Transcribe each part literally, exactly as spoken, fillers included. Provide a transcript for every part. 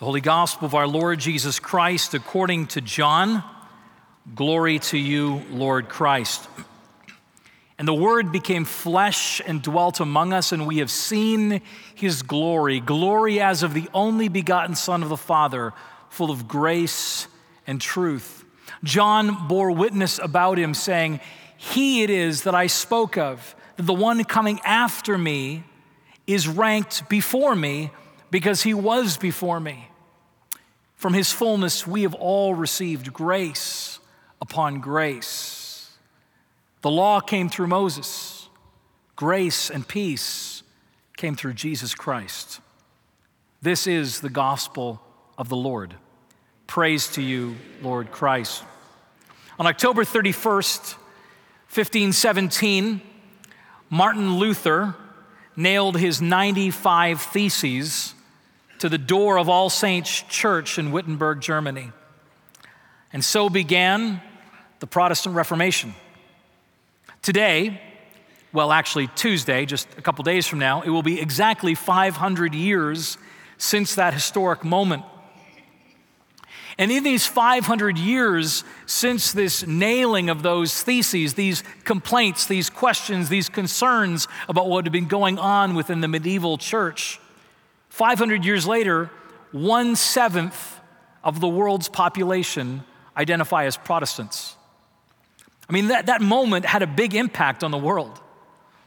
The Holy Gospel of our Lord Jesus Christ according to John. Glory to you, Lord Christ. And the Word became flesh and dwelt among us, and we have seen his glory, glory as of the only begotten Son of the Father, full of grace and truth. John bore witness about him, saying, "He it is that I spoke of, that the one coming after me is ranked before me, because he was before me." From his fullness we have all received grace upon grace. The law came through Moses. Grace and peace came through Jesus Christ. This is the gospel of the Lord. Praise to you, Lord Christ. On October thirty-first, fifteen seventeen, Martin Luther nailed his ninety-five theses to the door of All Saints Church in Wittenberg, Germany. And so began the Protestant Reformation. Today, well, actually Tuesday, just a couple days from now, it will be exactly five hundred years since that historic moment. And in these five hundred years since this nailing of those theses, these complaints, these questions, these concerns about what had been going on within the medieval church, five hundred years later, one-seventh of the world's population identify as Protestants. I mean, that, that moment had a big impact on the world.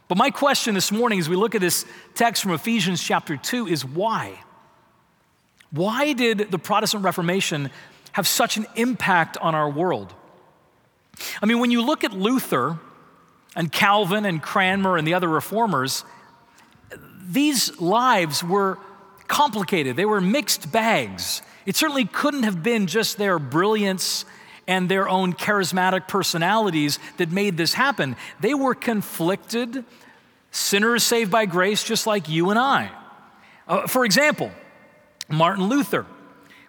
But my question this morning as we look at this text from Ephesians chapter two is why? Why did the Protestant Reformation have such an impact on our world? I mean, when you look at Luther and Calvin and Cranmer and the other reformers, these lives were complicated. They were mixed bags. It certainly couldn't have been just their brilliance and their own charismatic personalities that made this happen. They were conflicted, sinners saved by grace, just like you and I. Uh, for example, Martin Luther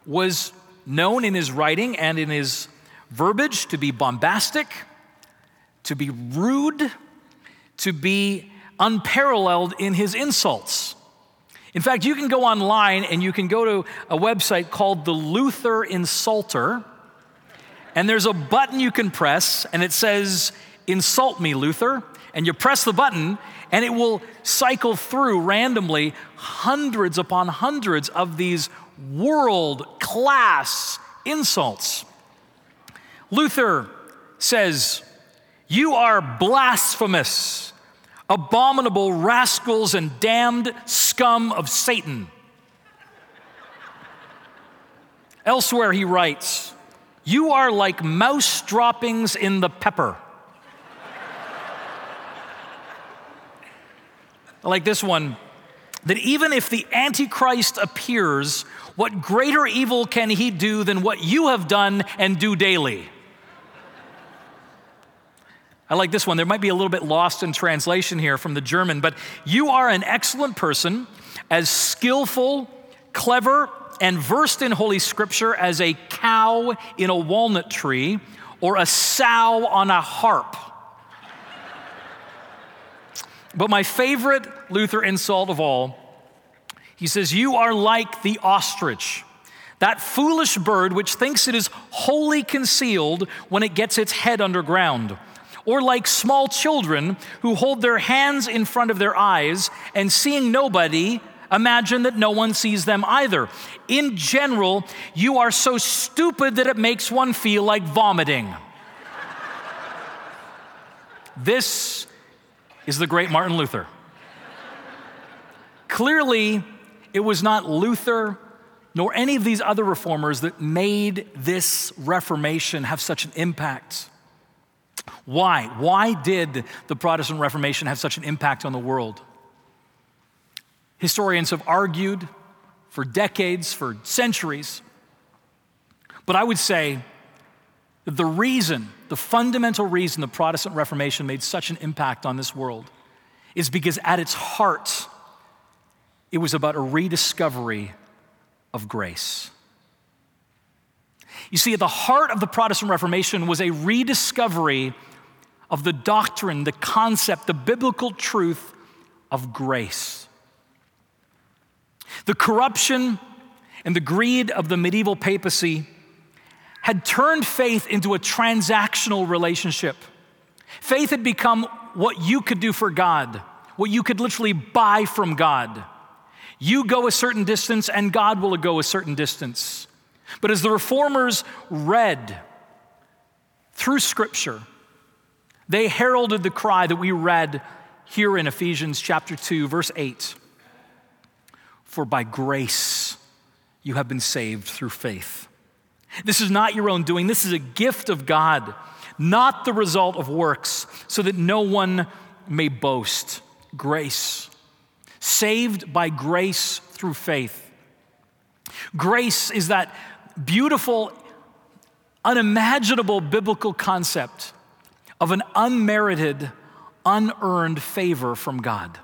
was known in his writing and in his verbiage to be bombastic, to be rude, to be unparalleled in his insults. In fact, you can go online and you can go to a website called the Luther Insulter, and there's a button you can press, and it says, "Insult me, Luther." And you press the button, and it will cycle through randomly hundreds upon hundreds of these world-class insults. Luther says, "You are blasphemous, abominable rascals and damned scum of Satan." Elsewhere he writes, "You are like mouse droppings in the pepper." Like this one, that even if the Antichrist appears, what greater evil can he do than what you have done and do daily? I like this one. There might be a little bit lost in translation here from the German, but "You are an excellent person, as skillful, clever, and versed in Holy Scripture as a cow in a walnut tree or a sow on a harp." But my favorite Luther insult of all, he says, "You are like the ostrich, that foolish bird which thinks it is wholly concealed when it gets its head underground, or like small children who hold their hands in front of their eyes and seeing nobody, imagine that no one sees them either. In general, you are so stupid that it makes one feel like vomiting." This is the great Martin Luther. Clearly, it was not Luther nor any of these other reformers that made this Reformation have such an impact. Why? Why did the Protestant Reformation have such an impact on the world? Historians have argued for decades, for centuries. But I would say that the reason, the fundamental reason the Protestant Reformation made such an impact on this world is because at its heart, it was about a rediscovery of grace. You see, at the heart of the Protestant Reformation was a rediscovery of the doctrine, the concept, the biblical truth of grace. The corruption and the greed of the medieval papacy had turned faith into a transactional relationship. Faith had become what you could do for God, what you could literally buy from God. You go a certain distance and God will go a certain distance. But as the reformers read through Scripture, they heralded the cry that we read here in Ephesians chapter two, verse eight. For by grace you have been saved through faith. This is not your own doing. This is a gift of God, not the result of works, so that no one may boast. Grace. Saved by grace through faith. Grace is that beautiful, unimaginable biblical concept of an unmerited, unearned favor from God.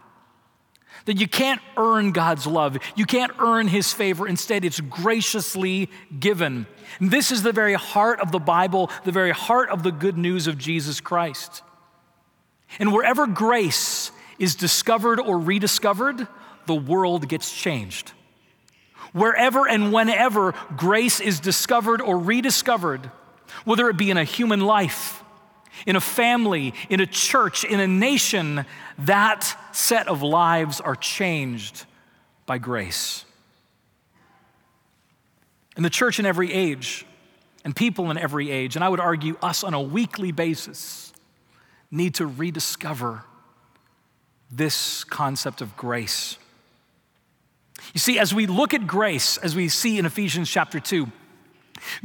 That you can't earn God's love. You can't earn his favor. Instead, it's graciously given. And this is the very heart of the Bible, the very heart of the good news of Jesus Christ. And wherever grace is discovered or rediscovered, the world gets changed. Wherever and whenever grace is discovered or rediscovered, whether it be in a human life, in a family, in a church, in a nation, that set of lives are changed by grace. And the church in every age, and people in every age, and I would argue us on a weekly basis, need to rediscover this concept of grace. You see, as we look at grace, as we see in Ephesians chapter two,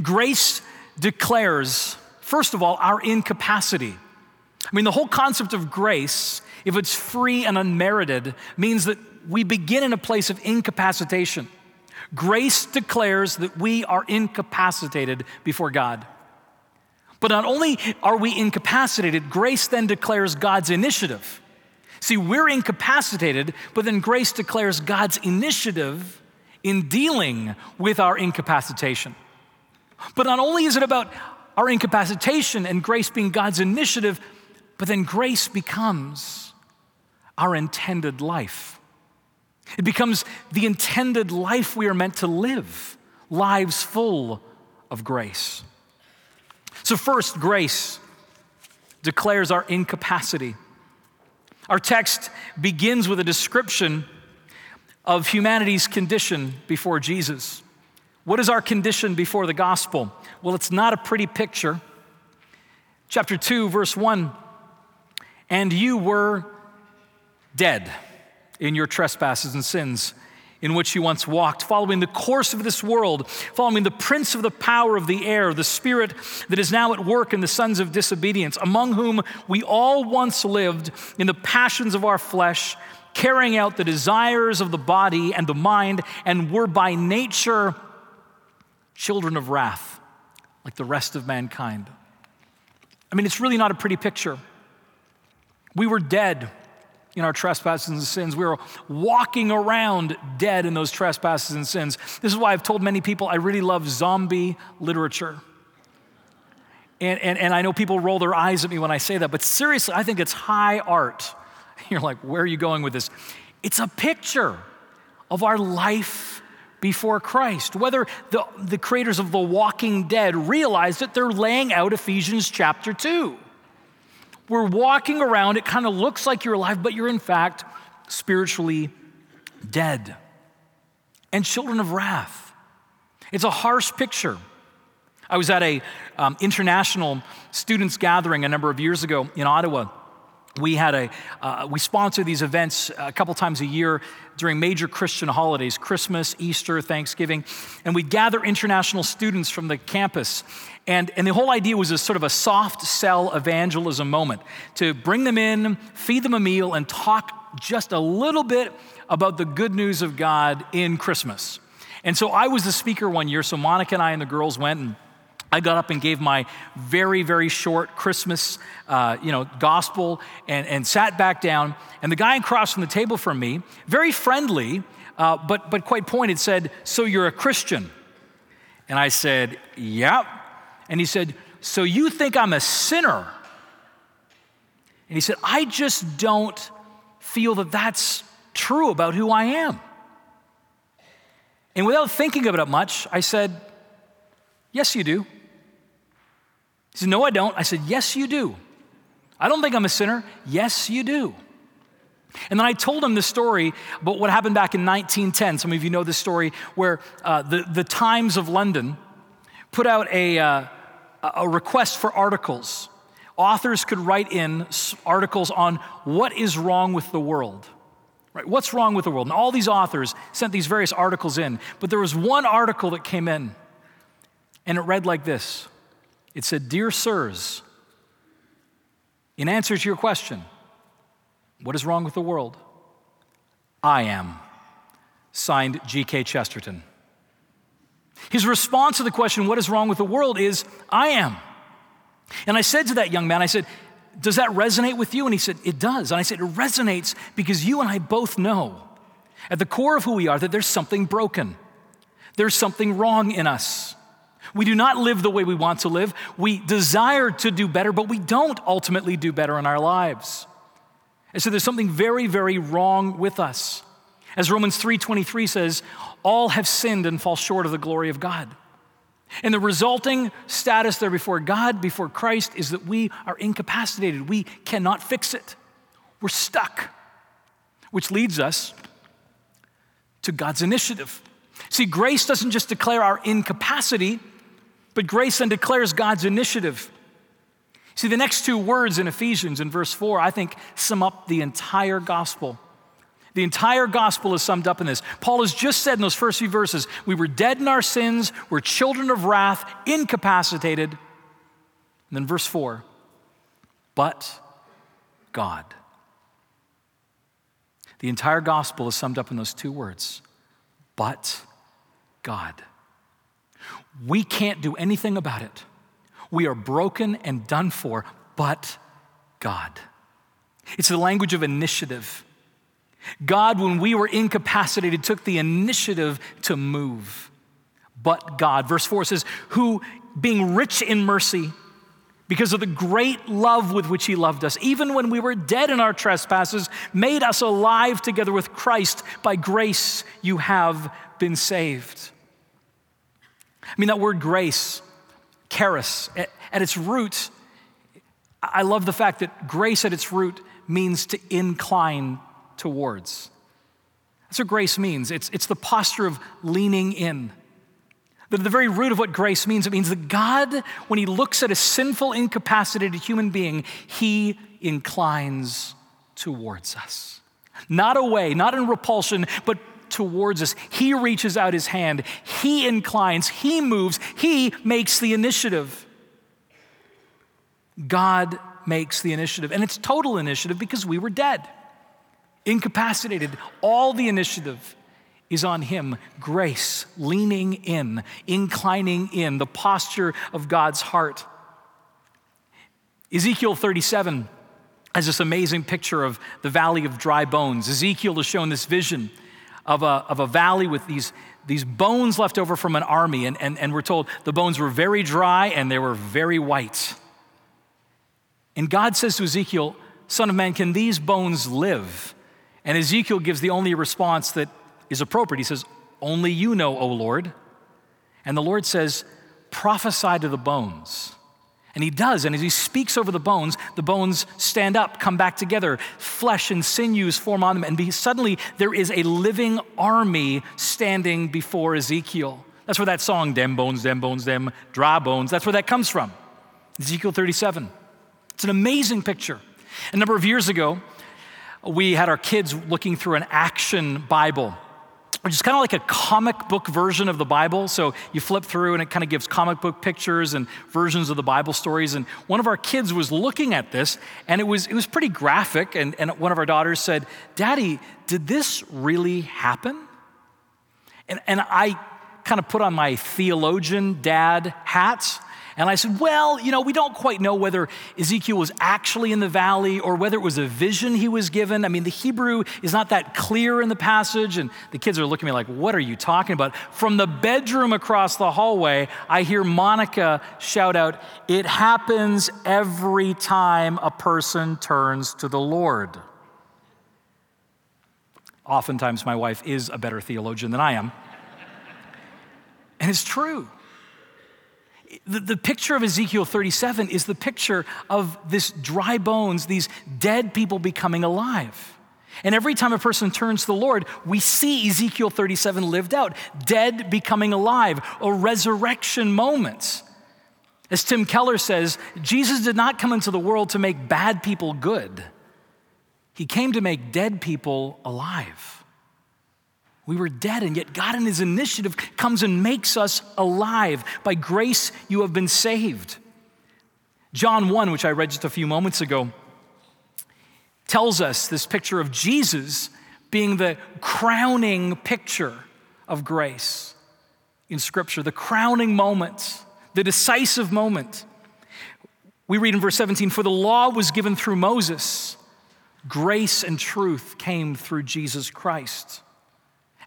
grace declares, first of all, our incapacity. I mean, the whole concept of grace, if it's free and unmerited, means that we begin in a place of incapacitation. Grace declares that we are incapacitated before God. But not only are we incapacitated, grace then declares God's initiative. See, we're incapacitated, but then grace declares God's initiative in dealing with our incapacitation. But not only is it about our incapacitation and grace being God's initiative, but then grace becomes our intended life. It becomes the intended life we are meant to live, lives full of grace. So first, grace declares our incapacity. Our text begins with a description of humanity's condition before Jesus. What is our condition before the gospel? Well, it's not a pretty picture. Chapter two, verse one, and you were dead in your trespasses and sins in which you once walked, following the course of this world, following the prince of the power of the air, the spirit that is now at work in the sons of disobedience, among whom we all once lived in the passions of our flesh, carrying out the desires of the body and the mind, and were by nature children of wrath, like the rest of mankind. I mean, it's really not a pretty picture. We were dead in our trespasses and sins. We were walking around dead in those trespasses and sins. This is why I've told many people I really love zombie literature. And, and, and I know people roll their eyes at me when I say that, but seriously, I think it's high art. You're like, where are you going with this? It's a picture of our life before Christ. Whether the, the creators of The Walking Dead realize that, they're laying out Ephesians chapter two. We're walking around, it kind of looks like you're alive, but you're in fact spiritually dead. And children of wrath. It's a harsh picture. I was at a um, international students gathering a number of years ago in Ottawa. We had a, uh, we sponsor these events a couple times a year during major Christian holidays, Christmas, Easter, Thanksgiving, and we'd gather international students from the campus. And, and the whole idea was a sort of a soft sell evangelism moment, to bring them in, feed them a meal, and talk just a little bit about the good news of God in Christmas. And so I was the speaker one year, so Monica and I and the girls went, and I got up and gave my very, very short Christmas, uh, you know, gospel, and, and sat back down. And the guy across from the table from me, very friendly, uh, but but quite pointed, said, "So you're a Christian?" And I said, "Yep." And he said, "So you think I'm a sinner?" And he said, "I just don't feel that that's true about who I am." And without thinking about it much, I said, yes, you do. He said, no, I don't. I said, yes, you do. I don't think I'm a sinner. Yes, you do. And then I told him the story about what happened back in nineteen ten. Some of you know this story where uh, the, the Times of London put out a, uh, a request for articles. Authors could write in articles on what is wrong with the world. Right? What's wrong with the world? And all these authors sent these various articles in. But there was one article that came in, and it read like this. It said, "Dear sirs, in answer to your question, what is wrong with the world? I am." Signed, G K Chesterton. His response to the question, what is wrong with the world, is, I am. And I said to that young man, I said, does that resonate with you? And he said, it does. And I said, it resonates because you and I both know at the core of who we are that there's something broken. There's something wrong in us. We do not live the way we want to live. We desire to do better, but we don't ultimately do better in our lives. And so there's something very, very wrong with us. As Romans three twenty-three says, all have sinned and fall short of the glory of God. And the resulting status there before God, before Christ, is that we are incapacitated. We cannot fix it. We're stuck, which leads us to God's initiative. See, grace doesn't just declare our incapacity, but grace then declares God's initiative. See, the next two words in Ephesians in verse four, I think, sum up the entire gospel. The entire gospel is summed up in this. Paul has just said in those first few verses, we were dead in our sins, we're children of wrath, incapacitated. And then verse four, but God. The entire gospel is summed up in those two words, but God. We can't do anything about it. We are broken and done for, but God. It's the language of initiative. God, when we were incapacitated, took the initiative to move, but God. Verse four says, who, being rich in mercy, because of the great love with which he loved us, even when we were dead in our trespasses, made us alive together with Christ. By grace you have been saved. I mean, that word grace, charis, at, at its root, I love the fact that grace at its root means to incline towards. That's what grace means. It's, it's the posture of leaning in. But at the very root of what grace means, it means that God, when he looks at a sinful, incapacitated human being, he inclines towards us. Not away, not in repulsion, but towards us. He reaches out his hand. He inclines. He moves. He makes the initiative. God makes the initiative. And it's total initiative because we were dead, incapacitated. All the initiative is on him. Grace, leaning in, inclining in, the posture of God's heart. Ezekiel thirty-seven has this amazing picture of the valley of dry bones. Ezekiel is shown this vision of a, of a valley with these, these bones left over from an army, and, and, and we're told the bones were very dry and they were very white. And God says to Ezekiel, "Son of man, can these bones live?" And Ezekiel gives the only response that is appropriate. He says, "Only you know, O Lord." And the Lord says, "Prophesy to the bones." And he does, and as he speaks over the bones, the bones stand up, come back together, flesh and sinews form on them, and be, suddenly there is a living army standing before Ezekiel. That's where that song, "Dem bones, dem bones, dem dry bones," that's where that comes from, Ezekiel thirty-seven. It's an amazing picture. A number of years ago, we had our kids looking through an action Bible, which is kind of like a comic book version of the Bible. So you flip through and it kind of gives comic book pictures and versions of the Bible stories. And one of our kids was looking at this, and it was it was pretty graphic. And, and one of our daughters said, "Daddy, did this really happen?" And, and I kind of put on my theologian dad hat. And I said, well, you know, we don't quite know whether Ezekiel was actually in the valley or whether it was a vision he was given. I mean, the Hebrew is not that clear in the passage. And the kids are looking at me like, what are you talking about? From the bedroom across the hallway, I hear Monica shout out, "It happens every time a person turns to the Lord." Oftentimes, my wife is a better theologian than I am. And it's true. The, the picture of Ezekiel thirty-seven is the picture of this dry bones, these dead people becoming alive. And every time a person turns to the Lord, we see Ezekiel thirty-seven lived out, dead becoming alive, or resurrection moments. As Tim Keller says, Jesus did not come into the world to make bad people good. He came to make dead people alive. We were dead, and yet God in his initiative comes and makes us alive. By grace, you have been saved. John one, which I read just a few moments ago, tells us this picture of Jesus being the crowning picture of grace in Scripture, the crowning moment, the decisive moment. We read in verse seventeen, "For the law was given through Moses, grace and truth came through Jesus Christ."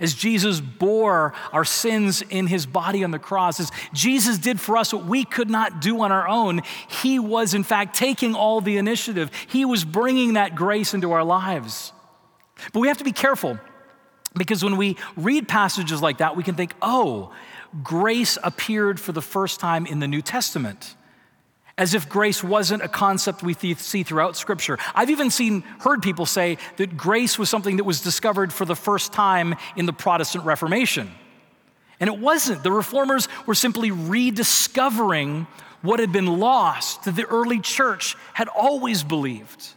As Jesus bore our sins in his body on the cross, as Jesus did for us what we could not do on our own, he was in fact taking all the initiative. He was bringing that grace into our lives. But we have to be careful, because when we read passages like that, we can think, oh, grace appeared for the first time in the New Testament, as if grace wasn't a concept we th- see throughout Scripture. I've even seen, heard people say that grace was something that was discovered for the first time in the Protestant Reformation. And it wasn't. The Reformers were simply rediscovering what had been lost that the early church had always believed.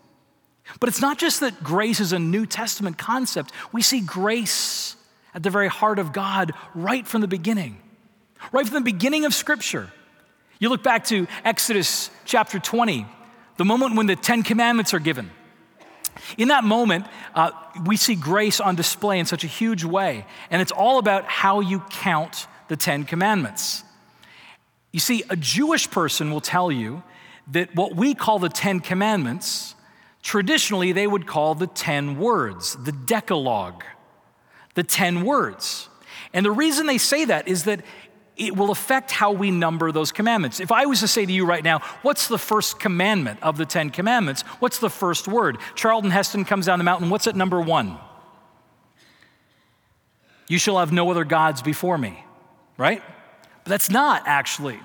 But it's not just that grace is a New Testament concept. We see grace at the very heart of God right from the beginning, right from the beginning of Scripture. You look back to Exodus chapter twenty, the moment when the Ten Commandments are given. In that moment, uh, we see grace on display in such a huge way, and it's all about how you count the Ten Commandments. You see, a Jewish person will tell you that what we call the Ten Commandments, traditionally they would call the Ten Words, the Decalogue, the Ten Words. And the reason they say that is that it will affect how we number those commandments. If I was to say to you right now, what's the first commandment of the Ten Commandments? What's the first word? Charlton Heston comes down the mountain. What's at number one? You shall have no other gods before me, right? But that's not actually. You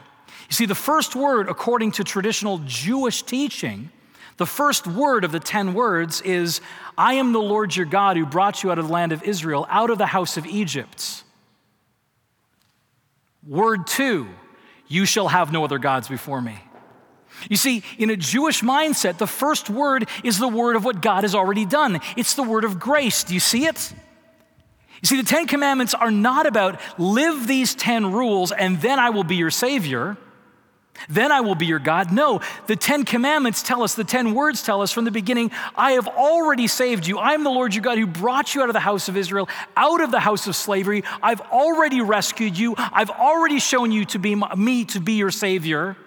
see, the first word, according to traditional Jewish teaching, the first word of the ten words is, I am the Lord your God who brought you out of the land of Israel, out of the house of Egypt. Word two, you shall have no other gods before me. You see, in a Jewish mindset, the first word is the word of what God has already done. It's the word of grace. Do you see it? You see, the Ten Commandments are not about live these ten rules and then I will be your Savior, then I will be your God. No, the Ten Commandments tell us, the Ten Words tell us from the beginning, I have already saved you. I am the Lord your God who brought you out of the house of Israel, out of the house of slavery. I've already rescued you. I've already shown you to be my, me to be your Savior.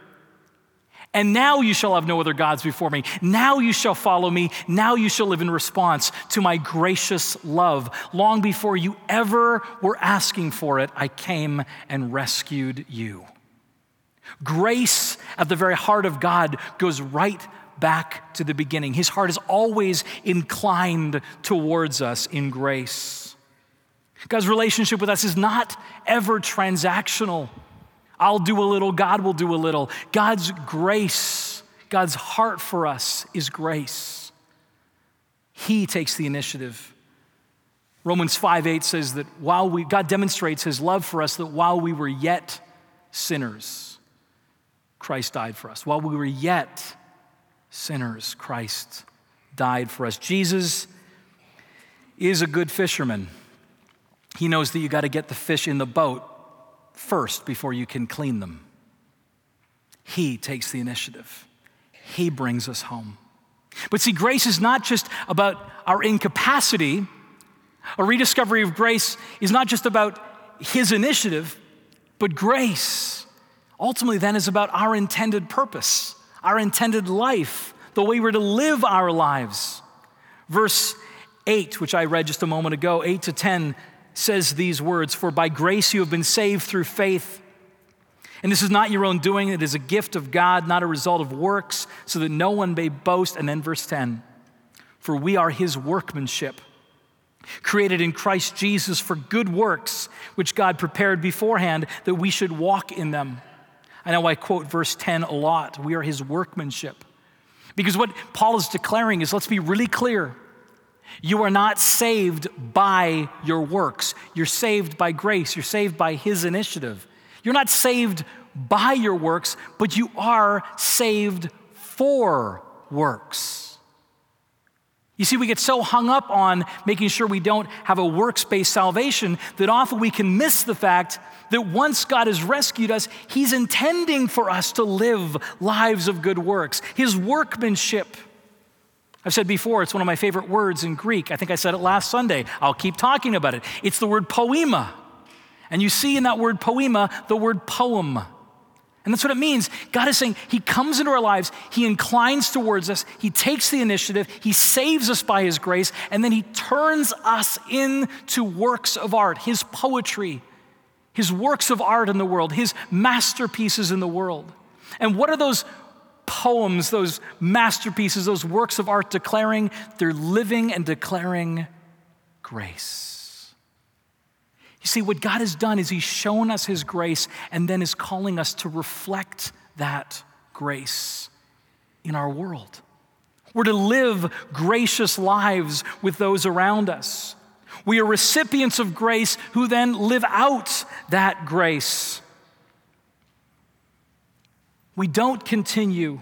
And now you shall have no other gods before me. Now you shall follow me. Now you shall live in response to my gracious love. Long before you ever were asking for it, I came and rescued you. Grace at the very heart of God goes right back to the beginning. His heart is always inclined towards us in grace. God's relationship with us is not ever transactional. I'll do a little, God will do a little. God's grace, God's heart for us is grace. He takes the initiative. Romans five eight says that while we, God demonstrates his love for us, that while we were yet sinners, Christ died for us. While we were yet sinners, Christ died for us. Jesus is a good fisherman. He knows that you got to get the fish in the boat first before you can clean them. He takes the initiative. He brings us home. But see, grace is not just about our incapacity. A rediscovery of grace is not just about his initiative, but grace ultimately then is about our intended purpose, our intended life, the way we're to live our lives. Verse eight, which I read just a moment ago, eight to ten, says these words, "For by grace you have been saved through faith. And this is not your own doing, it is a gift of God, not a result of works, so that no one may boast." And then verse ten, "For we are his workmanship, created in Christ Jesus for good works, which God prepared beforehand that we should walk in them. I know I quote verse ten a lot. We are his workmanship. Because what Paul is declaring is, let's be really clear. You are not saved by your works. You're saved by grace. You're saved by his initiative. You're not saved by your works, but you are saved for works. You see, we get so hung up on making sure we don't have a works-based salvation that often we can miss the fact that once God has rescued us, he's intending for us to live lives of good works, his workmanship. I've said before, it's one of my favorite words in Greek. I think I said it last Sunday. I'll keep talking about it. It's the word poema. And you see in that word poema, the word poem. And that's what it means. God is saying he comes into our lives, he inclines towards us, he takes the initiative, he saves us by his grace, and then he turns us into works of art, his poetry, his works of art in the world, his masterpieces in the world. And what are those poems, those masterpieces, those works of art declaring? They're living and declaring grace. You see, what God has done is he's shown us his grace and then is calling us to reflect that grace in our world. We're to live gracious lives with those around us. We are recipients of grace who then live out that grace. We don't continue,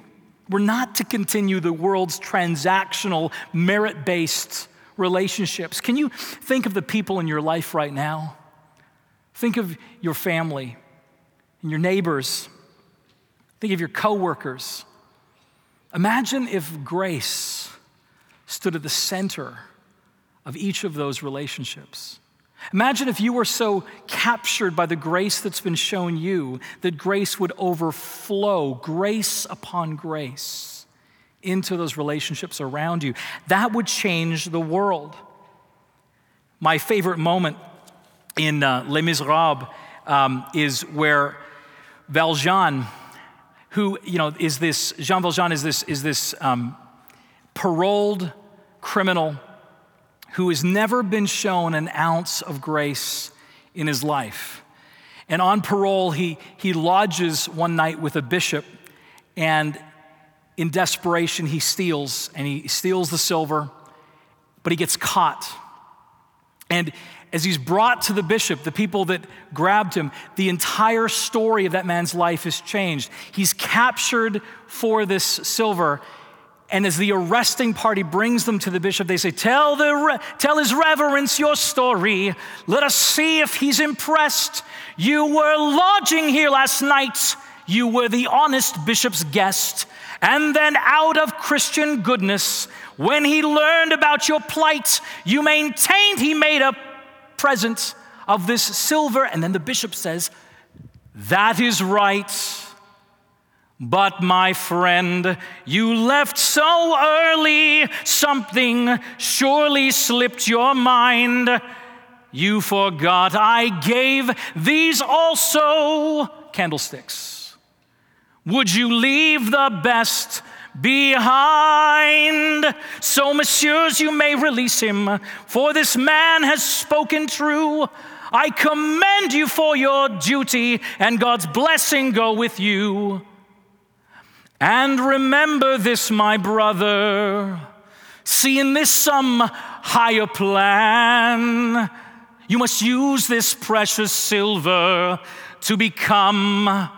we're not to continue the world's transactional, merit-based relationships. Can you think of the people in your life right now? Think of your family and your neighbors. Think of your coworkers. Imagine if grace stood at the center of each of those relationships. Imagine if you were so captured by the grace that's been shown you that grace would overflow, grace upon grace, into those relationships around you. That would change the world. My favorite moment in uh, Les Misérables um, is where Valjean, who, you know, is this, Jean Valjean is this, is this um, paroled criminal who has never been shown an ounce of grace in his life. And on parole, he, he lodges one night with a bishop, and in desperation, he steals, and he steals the silver, but he gets caught. And as he's brought to the bishop, the people that grabbed him, the entire story of that man's life is changed. He's captured for this silver, and as the arresting party brings them to the bishop, they say, tell, the re- tell his reverence your story. Let us see if he's impressed. You were lodging here last night. You were the honest bishop's guest. And then out of Christian goodness, when he learned about your plight, you maintained he made a present of this silver. And then the bishop says, that is right. But my friend, you left so early, something surely slipped your mind. You forgot I gave these also candlesticks. Would you leave the best behind? So, messieurs, you may release him, for this man has spoken true. I commend you for your duty, and God's blessing go with you. And remember this, my brother, see in this some higher plan. You must use this precious silver to become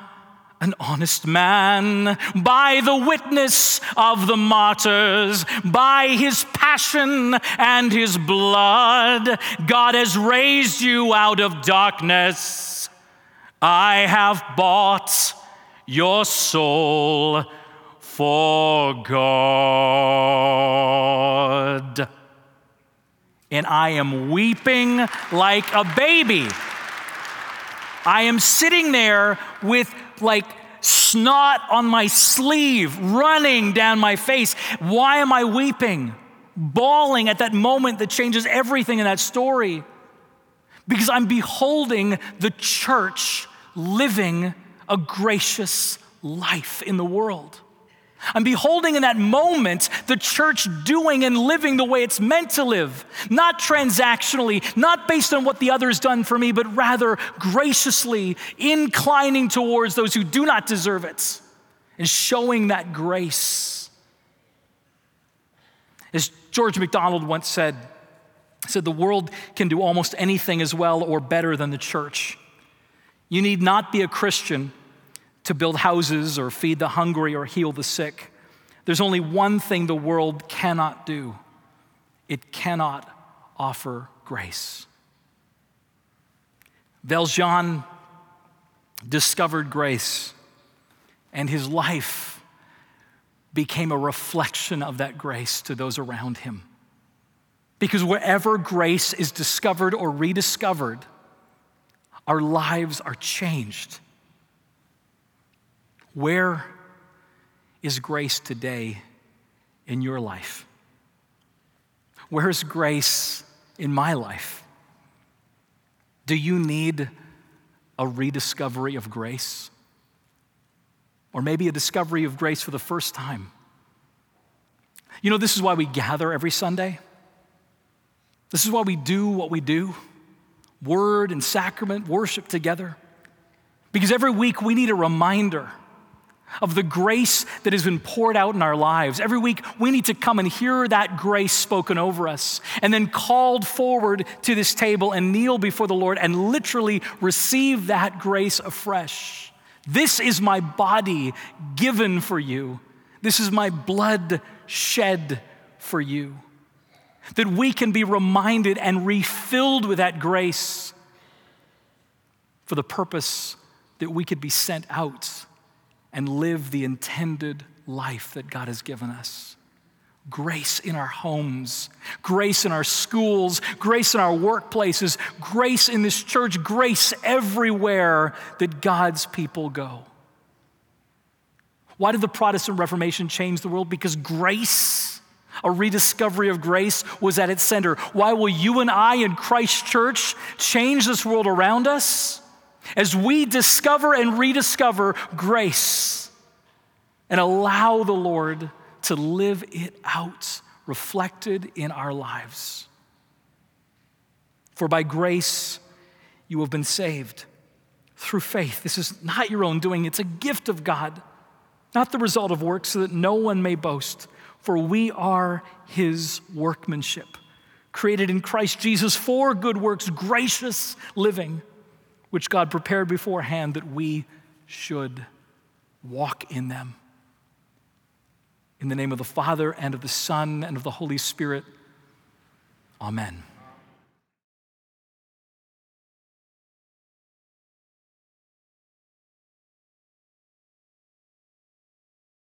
an honest man, by the witness of the martyrs, by his passion and his blood, God has raised you out of darkness. I have bought your soul for God. And I am weeping like a baby. I am sitting there with like snot on my sleeve, running down my face. Why am I weeping, bawling at that moment that changes everything in that story? Because I'm beholding the church living a gracious life in the world. I'm beholding in that moment the church doing and living the way it's meant to live, not transactionally, not based on what the other has done for me, but rather graciously inclining towards those who do not deserve it and showing that grace. As George MacDonald once said, said, the world can do almost anything as well or better than the church. You need not be a Christian to build houses or feed the hungry or heal the sick. There's only one thing the world cannot do. It cannot offer grace. Valjean discovered grace, and his life became a reflection of that grace to those around him. Because wherever grace is discovered or rediscovered, our lives are changed. Where is grace today in your life? Where is grace in my life? Do you need a rediscovery of grace? Or maybe a discovery of grace for the first time? You know, this is why we gather every Sunday. This is why we do what we do. Word and sacrament, worship together. Because every week we need a reminder of the grace that has been poured out in our lives. Every week we need to come and hear that grace spoken over us and then called forward to this table and kneel before the Lord and literally receive that grace afresh. This is my body given for you. This is my blood shed for you. That we can be reminded and refilled with that grace for the purpose that we could be sent out and live the intended life that God has given us. Grace in our homes, grace in our schools, grace in our workplaces, grace in this church, grace everywhere that God's people go. Why did the Protestant Reformation change the world? Because grace, a rediscovery of grace, was at its center. Why will you and I in Christ's church change this world around us? As we discover and rediscover grace and allow the Lord to live it out, reflected in our lives. For by grace you have been saved through faith. This is not your own doing. It's a gift of God, not the result of works, so that no one may boast. For we are his workmanship, created in Christ Jesus for good works, gracious living, which God prepared beforehand that we should walk in them. In the name of the Father, and of the Son, and of the Holy Spirit, amen.